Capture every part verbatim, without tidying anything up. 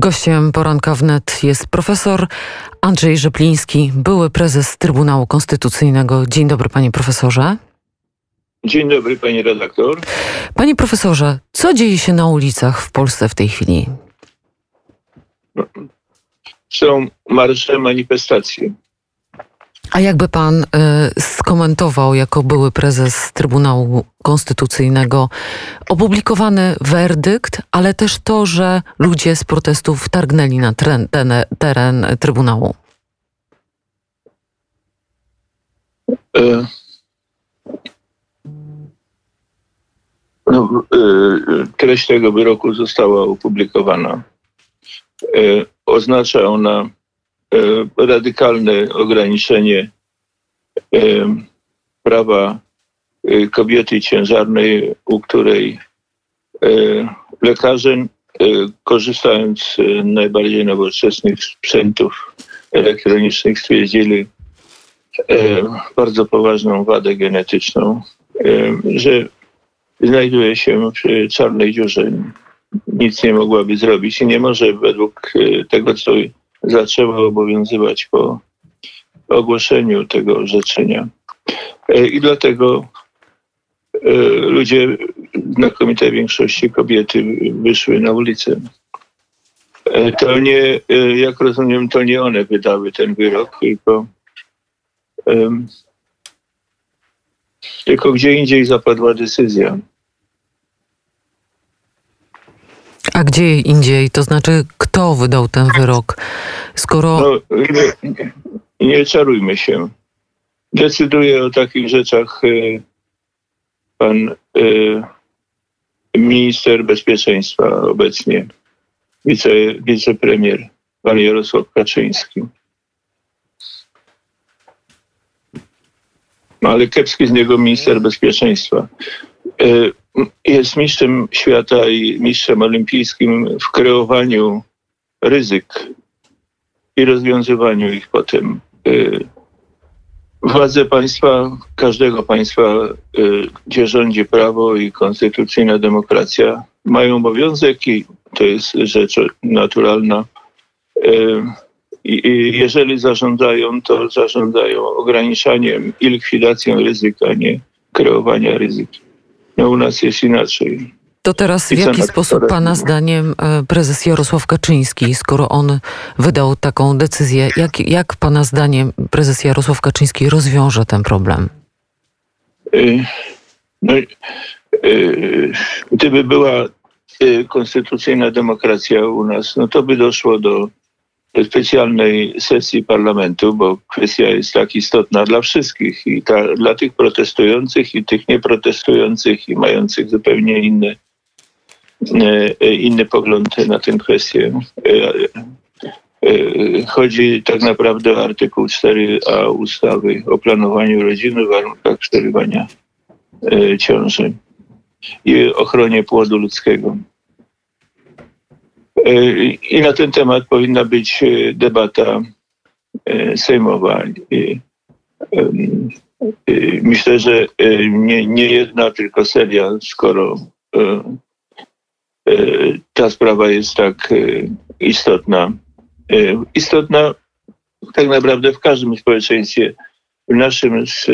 Gościem Poranka Wnet jest profesor Andrzej Rzepliński, były prezes Trybunału Konstytucyjnego. Dzień dobry, panie profesorze. Dzień dobry, panie redaktor. Panie profesorze, co dzieje się na ulicach w Polsce w tej chwili? Są marsze, manifestacje. A jakby pan y, skomentował jako były prezes Trybunału Konstytucyjnego opublikowany werdykt, ale też to, że ludzie z protestów wtargnęli na teren, ten, teren Trybunału? E, no, e, treść tego wyroku została opublikowana. E, oznacza ona radykalne ograniczenie prawa kobiety ciężarnej, u której lekarze, korzystając z najbardziej nowoczesnych sprzętów elektronicznych, stwierdzili bardzo poważną wadę genetyczną, że znajduje się w czarnej dziurze. Nic nie mogłaby zrobić i nie może według tego, co zaczęła obowiązywać po ogłoszeniu tego orzeczenia. I dlatego ludzie, w znakomitej większości kobiety, wyszły na ulicę. To nie, jak rozumiem, to nie one wydały ten wyrok, tylko, tylko gdzie indziej zapadła decyzja. A gdzie indziej? To znaczy, kto wydał ten wyrok? Skoro... No, nie, nie czarujmy się. Decyduje o takich rzeczach y, pan y, minister bezpieczeństwa obecnie, wice, wicepremier, pan Jarosław Kaczyński. Ale kiepski z niego minister bezpieczeństwa. Y, Jest mistrzem świata i mistrzem olimpijskim w kreowaniu ryzyk i rozwiązywaniu ich potem. Władze państwa, każdego państwa, gdzie rządzi prawo i konstytucyjna demokracja, mają obowiązek, i to jest rzecz naturalna. I jeżeli zarządzają, to zarządzają ograniczaniem i likwidacją ryzyka, a nie kreowania ryzyka. No, u nas jest inaczej. To teraz w jaki sposób pana zdaniem prezes Jarosław Kaczyński, skoro on wydał taką decyzję, jak, jak pana zdaniem prezes Jarosław Kaczyński rozwiąże ten problem? No, gdyby była konstytucyjna demokracja u nas, no to by doszło do specjalnej sesji parlamentu, bo kwestia jest tak istotna dla wszystkich, i ta, dla tych protestujących, i tych nieprotestujących, i mających zupełnie inne, inne poglądy na tę kwestię. Chodzi tak naprawdę o artykuł cztery a ustawy o planowaniu rodziny w warunkach przerywania ciąży i ochronie płodu ludzkiego. I na ten temat powinna być debata sejmowa. Myślę, że nie, nie jedna, tylko seria, skoro ta sprawa jest tak istotna. Istotna tak naprawdę w każdym społeczeństwie, w naszym z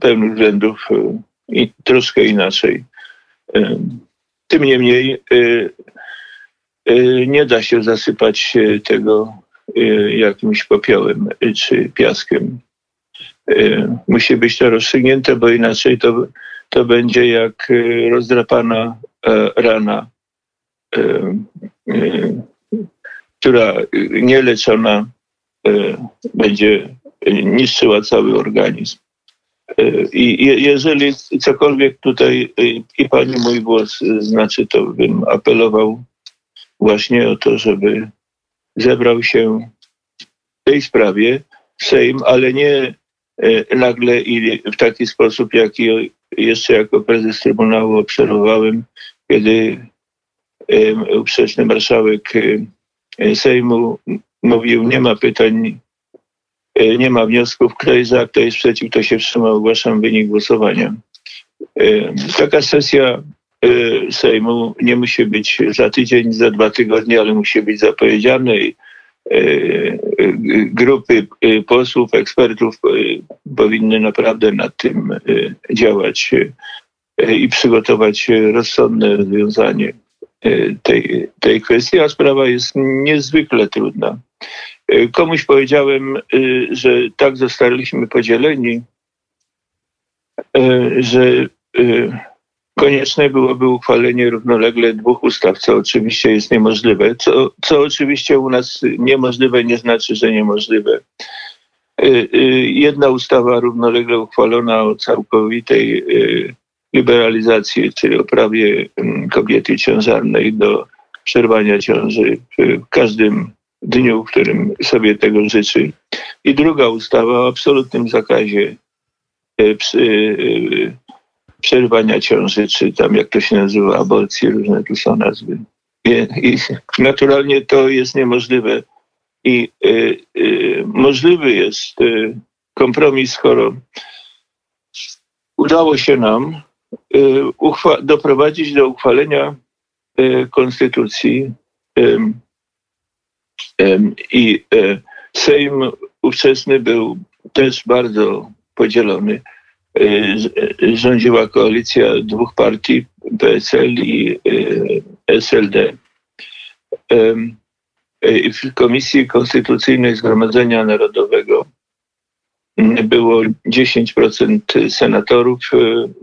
pewnych względów i troszkę inaczej. Tym niemniej nie da się zasypać tego jakimś popiołem czy piaskiem. Musi być to rozstrzygnięte, bo inaczej to, to będzie jak rozdrapana rana, która nieleczona będzie niszczyła cały organizm. I jeżeli cokolwiek tutaj i pani mój głos znaczy, to bym apelował właśnie o to, żeby zebrał się w tej sprawie Sejm, ale nie nagle i w taki sposób, jaki jeszcze jako prezes Trybunału obserwowałem, kiedy ówczesny marszałek Sejmu mówił: nie ma pytań, nie ma wniosków, kto jest za, kto jest przeciw, kto się wstrzymał, ogłaszam wynik głosowania. Taka sesja Sejmu nie musi być za tydzień, za dwa tygodnie, ale musi być zapowiedziany. Grupy posłów, ekspertów powinny naprawdę nad tym działać i przygotować rozsądne rozwiązanie tej, tej kwestii, a sprawa jest niezwykle trudna. Komuś powiedziałem, że tak zostaliśmy podzieleni, że konieczne byłoby uchwalenie równolegle dwóch ustaw, co oczywiście jest niemożliwe. Co, co oczywiście u nas niemożliwe nie znaczy, że niemożliwe. Jedna ustawa równolegle uchwalona o całkowitej liberalizacji, czyli o prawie kobiety ciężarnej do przerwania ciąży w każdym dniu, w którym sobie tego życzy. I druga ustawa o absolutnym zakazie przy, przerwania ciąży, czy tam jak to się nazywa, aborcji, różne tu są nazwy. I, i naturalnie to jest niemożliwe. I y, y, możliwy jest y, kompromis, skoro udało się nam y, uchwa- doprowadzić do uchwalenia y, konstytucji i y, y, y, Sejm ówczesny był też bardzo podzielony. Rządziła koalicja dwóch partii, P S L i S L D. W Komisji Konstytucyjnej Zgromadzenia Narodowego było dziesięć procent senatorów,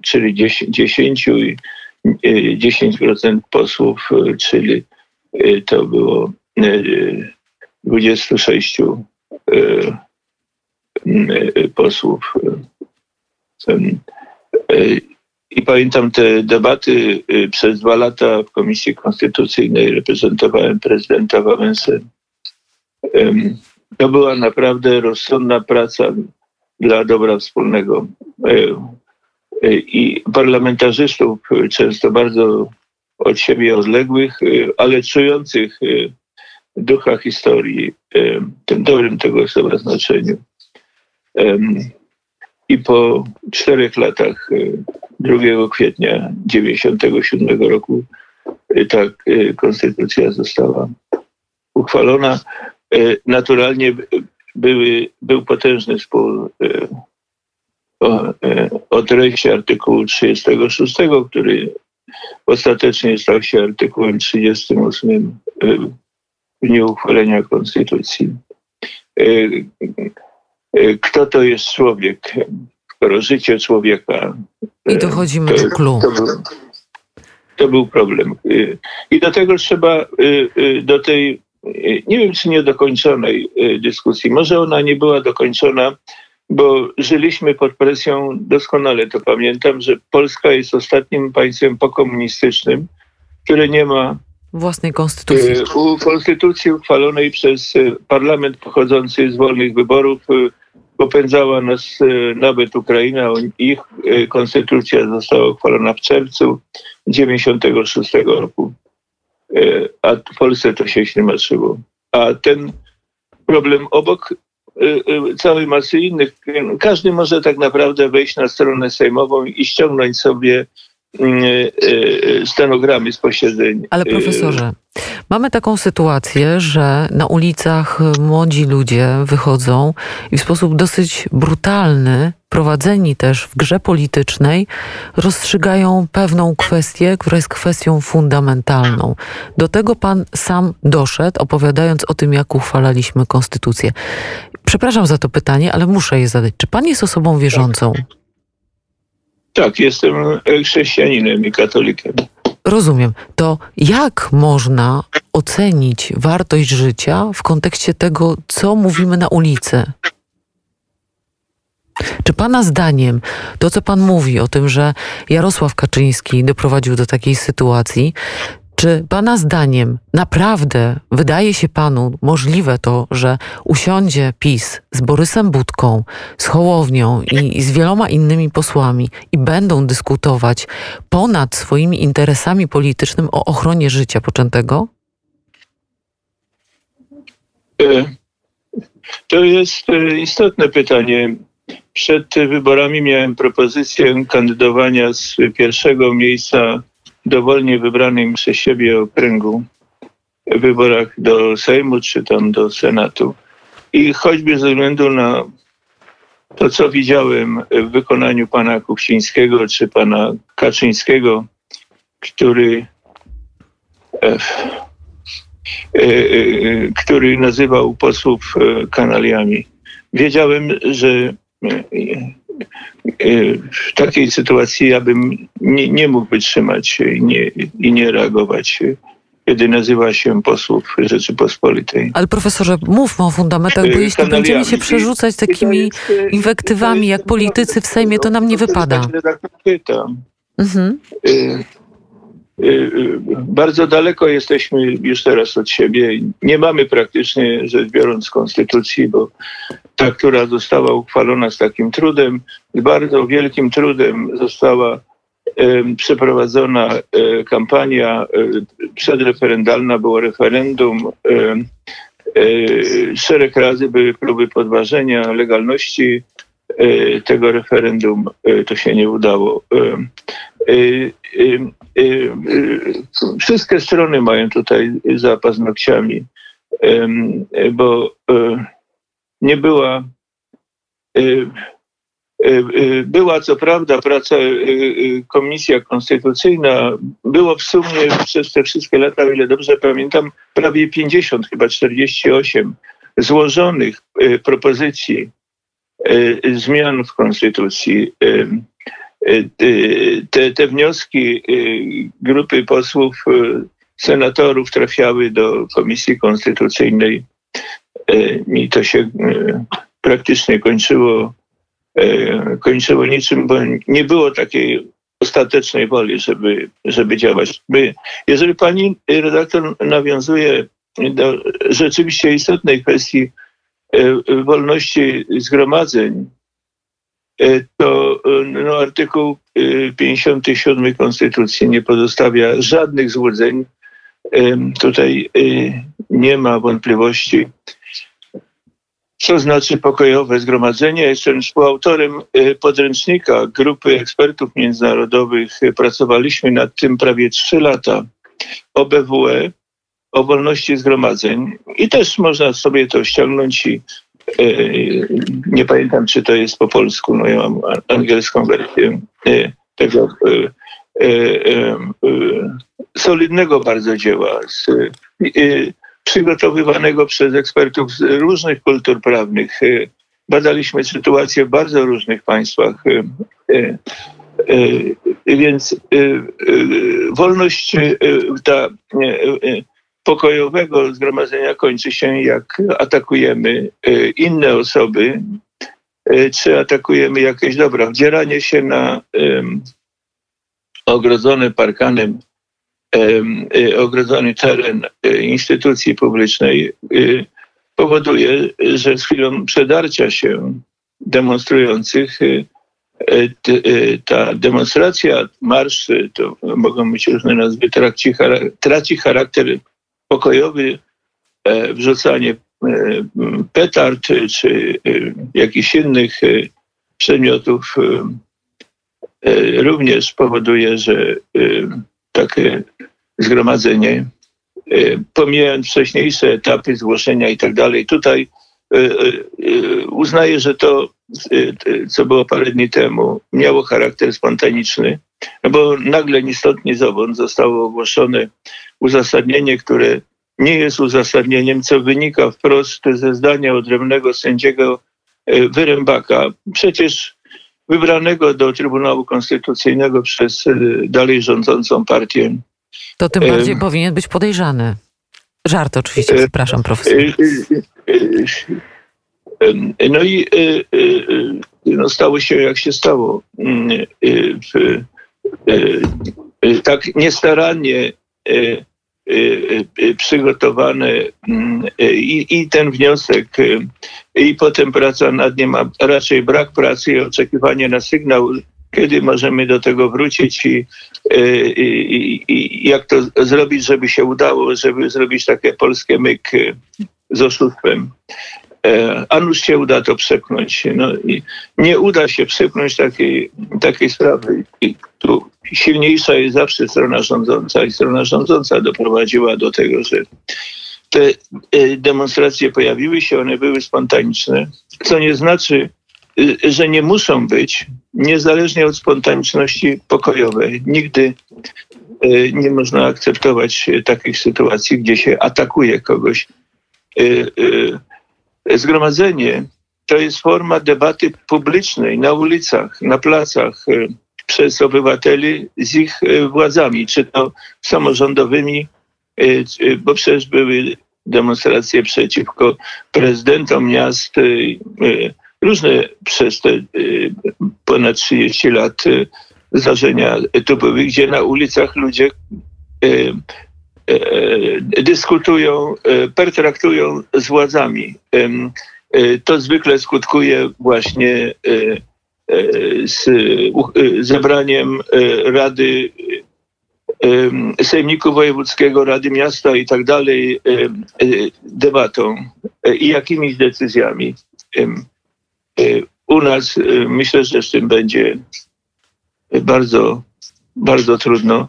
czyli dziesięć i dziesięć procent posłów, czyli to było dwadzieścia sześć posłów. I pamiętam te debaty. Przez dwa lata w Komisji Konstytucyjnej reprezentowałem prezydenta Wawensy. To była naprawdę rozsądna praca dla dobra wspólnego. I parlamentarzystów, często bardzo od siebie odległych, ale czujących ducha historii, tym dobrym tego słowa znaczeniu. I po czterech latach, drugiego kwietnia dziewięćdziesiątego siódmego roku, ta konstytucja została uchwalona. Naturalnie były, był potężny spór o, o treści artykułu trzydziestego szóstego, który ostatecznie stał się artykułem trzydziestym ósmym w dniu uchwalenia konstytucji. Kto to jest człowiek? Skoro życie człowieka... I dochodzimy to, do clou. To, to był problem. I do tego trzeba, do tej, nie wiem czy niedokończonej dyskusji, może ona nie była dokończona, bo żyliśmy pod presją, doskonale to pamiętam, że Polska jest ostatnim państwem pokomunistycznym, które nie ma własnej konstytucji. U konstytucji uchwalonej przez parlament pochodzący z wolnych wyborów popędzała nas nawet Ukraina. Ich konstytucja została uchwalona w czerwcu dziewięćdziesiątego szóstego roku. A w Polsce to się ślimaczyło. A ten problem obok całej masy innych. Każdy może tak naprawdę wejść na stronę sejmową i ściągnąć sobie stenogramy z posiedzeń. Ale profesorze, mamy taką sytuację, że na ulicach młodzi ludzie wychodzą i w sposób dosyć brutalny, prowadzeni też w grze politycznej, rozstrzygają pewną kwestię, która jest kwestią fundamentalną. Do tego pan sam doszedł, opowiadając o tym, jak uchwalaliśmy konstytucję. Przepraszam za to pytanie, ale muszę je zadać. Czy pan jest osobą wierzącą? Tak, jestem chrześcijaninem i katolikiem. Rozumiem. To jak można ocenić wartość życia w kontekście tego, co mówimy na ulicy? Czy pana zdaniem to, co pan mówi o tym, że Jarosław Kaczyński doprowadził do takiej sytuacji, czy pana zdaniem naprawdę wydaje się panu możliwe to, że usiądzie PiS z Borysem Budką, z Hołownią i, i z wieloma innymi posłami i będą dyskutować ponad swoimi interesami politycznymi o ochronie życia poczętego? To jest istotne pytanie. Przed wyborami miałem propozycję kandydowania z pierwszego miejsca dowolnie wybranym przez siebie okręgu w wyborach do Sejmu czy tam do Senatu. I choćby ze względu na to, co widziałem w wykonaniu pana Kuchcińskiego czy pana Kaczyńskiego, który, e, e, e, który nazywał posłów kanaliami. Wiedziałem, że w takiej sytuacji ja bym nie, nie mógł wytrzymać się i nie, i nie reagować, kiedy nazywa się posłów Rzeczypospolitej. Ale profesorze, mówmy o fundamentach, bo jeśli kanaliami. Będziemy się przerzucać takimi jest, inwektywami jak politycy w Sejmie, to nam nie wypada. Mhm. Bardzo daleko jesteśmy już teraz od siebie. Nie mamy praktycznie, rzecz biorąc, konstytucji, bo ta, która została uchwalona z takim trudem, z bardzo wielkim trudem została e, przeprowadzona e, kampania e, przedreferendalna, było referendum. E, e, szereg razy były próby podważenia legalności e, tego referendum. E, to się nie udało. E, Y, y, y, y, wszystkie strony mają tutaj za paznokciami, y, y, bo y, nie była y, y, y, była co prawda praca y, y, komisja konstytucyjna, było w sumie przez te wszystkie lata, o ile dobrze pamiętam, prawie pięćdziesiąt, chyba czterdzieści osiem złożonych y, propozycji y, zmian w konstytucji. y, Te, te wnioski grupy posłów, senatorów trafiały do Komisji Konstytucyjnej i to się praktycznie kończyło, kończyło niczym, bo nie było takiej ostatecznej woli, żeby, żeby działać. Jeżeli pani redaktor nawiązuje do rzeczywiście istotnej kwestii wolności zgromadzeń, to no, artykuł pięćdziesiąty siódmy Konstytucji nie pozostawia żadnych złudzeń. Tutaj nie ma wątpliwości, co znaczy pokojowe zgromadzenie. Jestem współautorem podręcznika grupy ekspertów międzynarodowych. Pracowaliśmy nad tym prawie trzy lata. O B W E, o wolności zgromadzeń. I też można sobie to ściągnąć i nie pamiętam, czy to jest po polsku, no ja mam angielską wersję tego e, e, e, solidnego bardzo dzieła, z, e, przygotowywanego przez ekspertów z różnych kultur prawnych. Badaliśmy sytuację w bardzo różnych państwach, e, e, więc e, e, wolność e, ta e, e, pokojowego zgromadzenia kończy się, jak atakujemy inne osoby, czy atakujemy jakieś dobra. Wdzieranie się na um, ogrodzony parkanem, um, ogrodzony teren instytucji publicznej um, powoduje, że z chwilą przedarcia się demonstrujących um, ta demonstracja, marsz, to mogą być różne nazwy, traci charakter, traci charakter pokojowy, e, wrzucanie e, petard czy e, jakichś innych e, przedmiotów e, e, również powoduje, że e, takie zgromadzenie, e, pomijając wcześniejsze etapy zgłoszenia i tak dalej, tutaj e, e, uznaję, że to, e, co było parę dni temu, miało charakter spontaniczny, no bo nagle ni stąd, ni zowąd zostało ogłoszone uzasadnienie, które nie jest uzasadnieniem, co wynika wprost ze zdania odrębnego sędziego Wyrębaka, przecież wybranego do Trybunału Konstytucyjnego przez dalej rządzącą partię. To tym bardziej e... powinien być podejrzany. Żart oczywiście, przepraszam profesor. E... No i e... no stało się jak się stało. E... E... Tak niestarannie przygotowane i, i ten wniosek, i potem praca nad nim, a raczej brak pracy i oczekiwanie na sygnał, kiedy możemy do tego wrócić i, i, i jak to zrobić, żeby się udało, żeby zrobić takie polskie myk z oszustwem. A nuż się uda to przepchnąć. No, nie uda się przepchnąć takiej, takiej sprawy. I tu silniejsza jest zawsze strona rządząca i strona rządząca doprowadziła do tego, że te demonstracje pojawiły się, one były spontaniczne, co nie znaczy, że nie muszą być, niezależnie od spontaniczności pokojowej. Nigdy nie można akceptować takich sytuacji, gdzie się atakuje kogoś. Zgromadzenie to jest forma debaty publicznej na ulicach, na placach przez obywateli z ich władzami, czy to samorządowymi, bo przecież były demonstracje przeciwko prezydentom miast, różne przez te ponad trzydzieści lat zdarzenia tu były, gdzie na ulicach ludzie dyskutują, pertraktują z władzami. To zwykle skutkuje właśnie z zebraniem Rady Sejmiku Wojewódzkiego, Rady Miasta i tak dalej, debatą i jakimiś decyzjami. U nas myślę, że z tym będzie bardzo, bardzo trudno.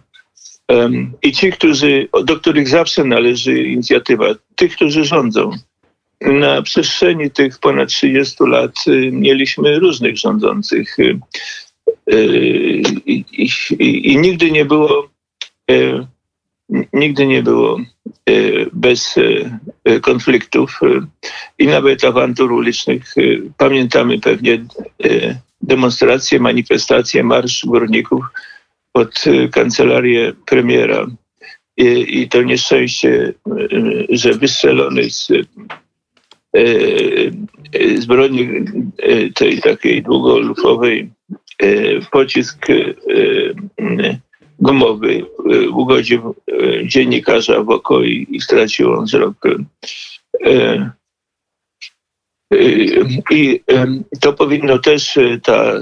I ci, którzy, do których zawsze należy inicjatywa, tych, którzy rządzą. Na przestrzeni tych ponad trzydziestu lat mieliśmy różnych rządzących i, i, i, i nigdy nie było, nigdy nie było bez konfliktów i nawet awantur ulicznych. Pamiętamy pewnie demonstracje, manifestacje, marsz górników pod kancelarię premiera i, i to nieszczęście, że wystrzelony z, z broni tej takiej długolufowej pocisk gumowy ugodził dziennikarza w oko i, i stracił on wzrok. I to powinno też ta,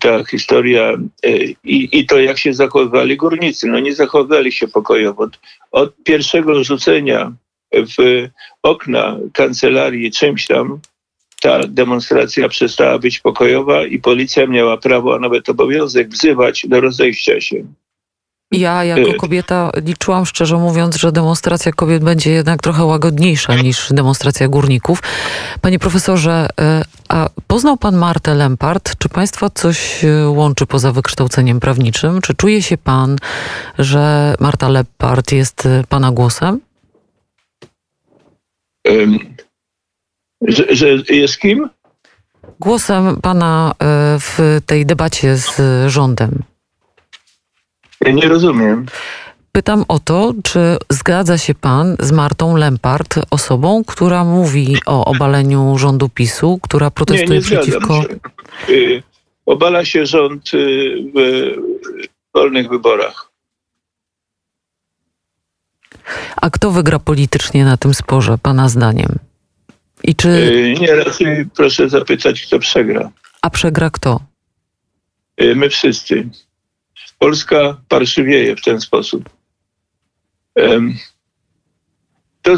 ta historia i, i to, jak się zachowywali górnicy. No nie zachowywali się pokojowo. Od pierwszego rzucenia w okna kancelarii czymś tam ta demonstracja przestała być pokojowa i policja miała prawo, a nawet obowiązek wzywać do rozejścia się. Ja jako kobieta liczyłam, szczerze mówiąc, że demonstracja kobiet będzie jednak trochę łagodniejsza niż demonstracja górników. Panie profesorze, a poznał pan Martę Lempart? Czy państwa coś łączy poza wykształceniem prawniczym? Czy czuje się pan, że Marta Lempart jest pana głosem? Um, że, że jest kim? Głosem pana w tej debacie z rządem. Ja nie rozumiem. Pytam o to, czy zgadza się pan z Martą Lempart, osobą, która mówi o obaleniu rządu PiS-u, która protestuje nie, nie przeciwko... Się. Yy, obala się rząd yy, w wolnych wyborach. A kto wygra politycznie na tym sporze, pana zdaniem? I czy... Yy, nie, raczej proszę zapytać, kto przegra. A przegra kto? Yy, my wszyscy. Polska parszywieje w ten sposób. To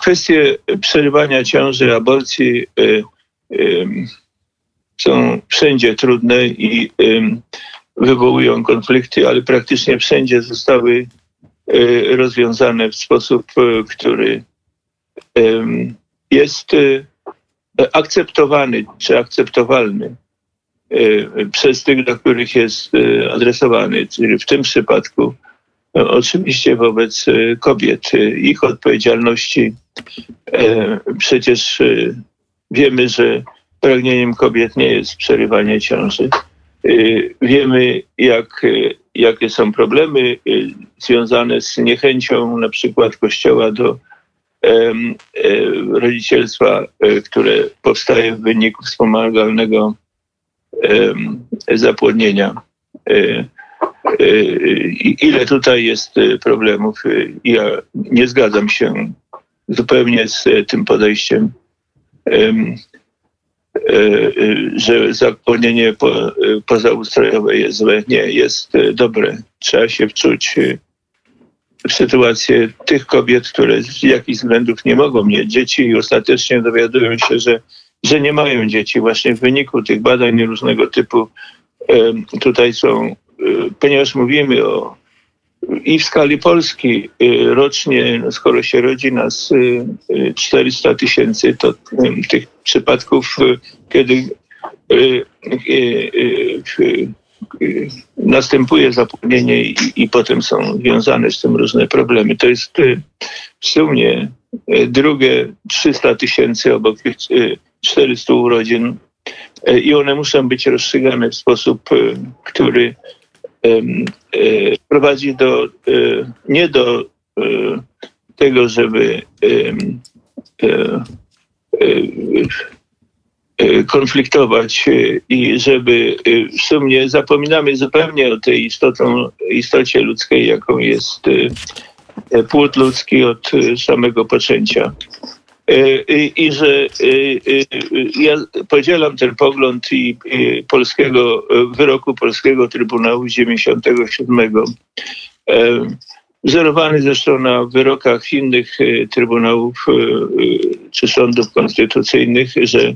kwestie przerywania ciąży, aborcji są wszędzie trudne i wywołują konflikty, ale praktycznie wszędzie zostały rozwiązane w sposób, który jest akceptowany czy akceptowalny przez tych, do których jest adresowany, czyli w tym przypadku oczywiście wobec kobiet, ich odpowiedzialności. Przecież wiemy, że pragnieniem kobiet nie jest przerywanie ciąży. Wiemy, jak, jakie są problemy związane z niechęcią na przykład Kościoła do rodzicielstwa, które powstaje w wyniku wspomagalnego zapłodnienia. Ile tutaj jest problemów? Ja nie zgadzam się zupełnie z tym podejściem, że zapłodnienie pozaustrojowe jest złe. Nie, jest dobre. Trzeba się wczuć w sytuację tych kobiet, które z jakichś względów nie mogą mieć dzieci i ostatecznie dowiadują się, że że nie mają dzieci. Właśnie w wyniku tych badań różnego typu tutaj są ponieważ mówimy o i w skali Polski rocznie, no skoro się rodzi nas czterysta tysięcy, to tych przypadków, kiedy następuje zapomnienie i, i potem są związane z tym różne problemy. To jest w sumie drugie trzysta tysięcy obok tych czterystu urodzin i one muszą być rozstrzygane w sposób, który prowadzi do, nie do tego, żeby konfliktować i żeby w sumie zapominamy zupełnie o tej istotą, istocie ludzkiej, jaką jest płód ludzki od samego poczęcia. I, i że i, ja podzielam ten pogląd i, i polskiego wyroku polskiego Trybunału z dziewięćdziesiątego siódmego, wzorowany zresztą na wyrokach innych trybunałów czy sądów konstytucyjnych, że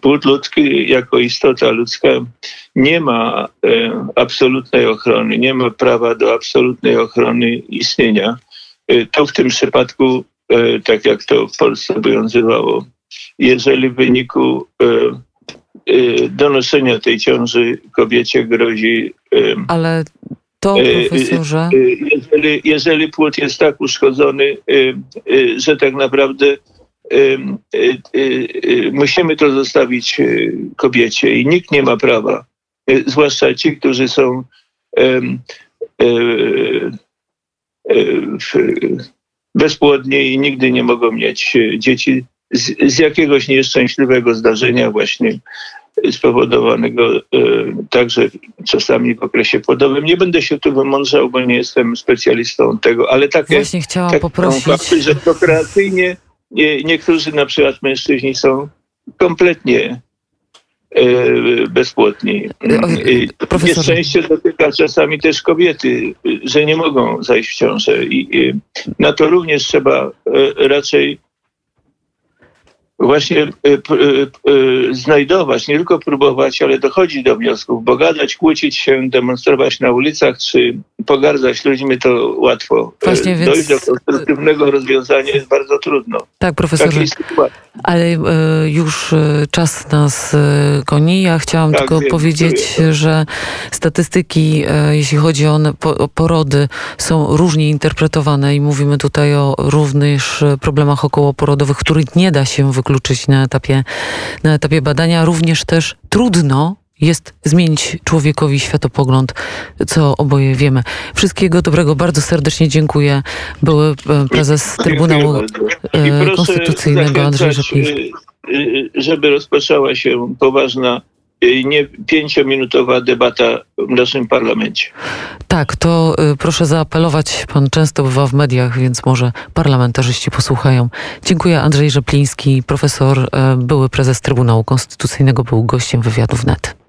płód ludzki jako istota ludzka nie ma absolutnej ochrony, nie ma prawa do absolutnej ochrony istnienia. To w tym przypadku, tak jak to w Polsce obowiązywało, jeżeli w wyniku donoszenia tej ciąży kobiecie grozi... Ale to, profesorze... Jeżeli, jeżeli płód jest tak uszkodzony, że tak naprawdę... musimy to zostawić kobiecie i nikt nie ma prawa, zwłaszcza ci, którzy są bezpłodni i nigdy nie mogą mieć dzieci z jakiegoś nieszczęśliwego zdarzenia właśnie spowodowanego także czasami w okresie płodowym. Nie będę się tu wymądrzał, bo nie jestem specjalistą tego, ale takie... Właśnie chciałam tak, poprosić... że prokreacyjnie Nie, niektórzy, na przykład mężczyźni, są kompletnie e, bezpłodni. E, Nieszczęście dotyka czasami też kobiety, że nie mogą zajść w ciążę. I, e, na to również trzeba e, raczej właśnie e, e, e, znajdować, nie tylko próbować, ale dochodzić do wniosków, bo gadać, kłócić się, demonstrować na ulicach, czy pogardzać ludźmi to łatwo. Właśnie, więc... Dojść do konstruktywnego rozwiązania jest bardzo trudno. Tak, profesorze, ale y, już czas nas y, goni. Ja chciałam tak, tylko wiem, powiedzieć, wiem. że statystyki, y, jeśli chodzi o, po, o porody, są różnie interpretowane i mówimy tutaj o również problemach okołoporodowych, których nie da się wykluczyć na etapie, na etapie badania. Również też trudno jest zmienić człowiekowi światopogląd, co oboje wiemy. Wszystkiego dobrego, bardzo serdecznie dziękuję. Były prezes Trybunału Konstytucyjnego Andrzej Rzepliński. Żeby rozpoczęła się poważna, nie pięciominutowa debata w naszym parlamencie. Tak, to proszę zaapelować. Pan często bywa w mediach, więc może parlamentarzyści posłuchają. Dziękuję. Andrzej Rzepliński, profesor, były prezes Trybunału Konstytucyjnego, był gościem Wywiadu Wnet.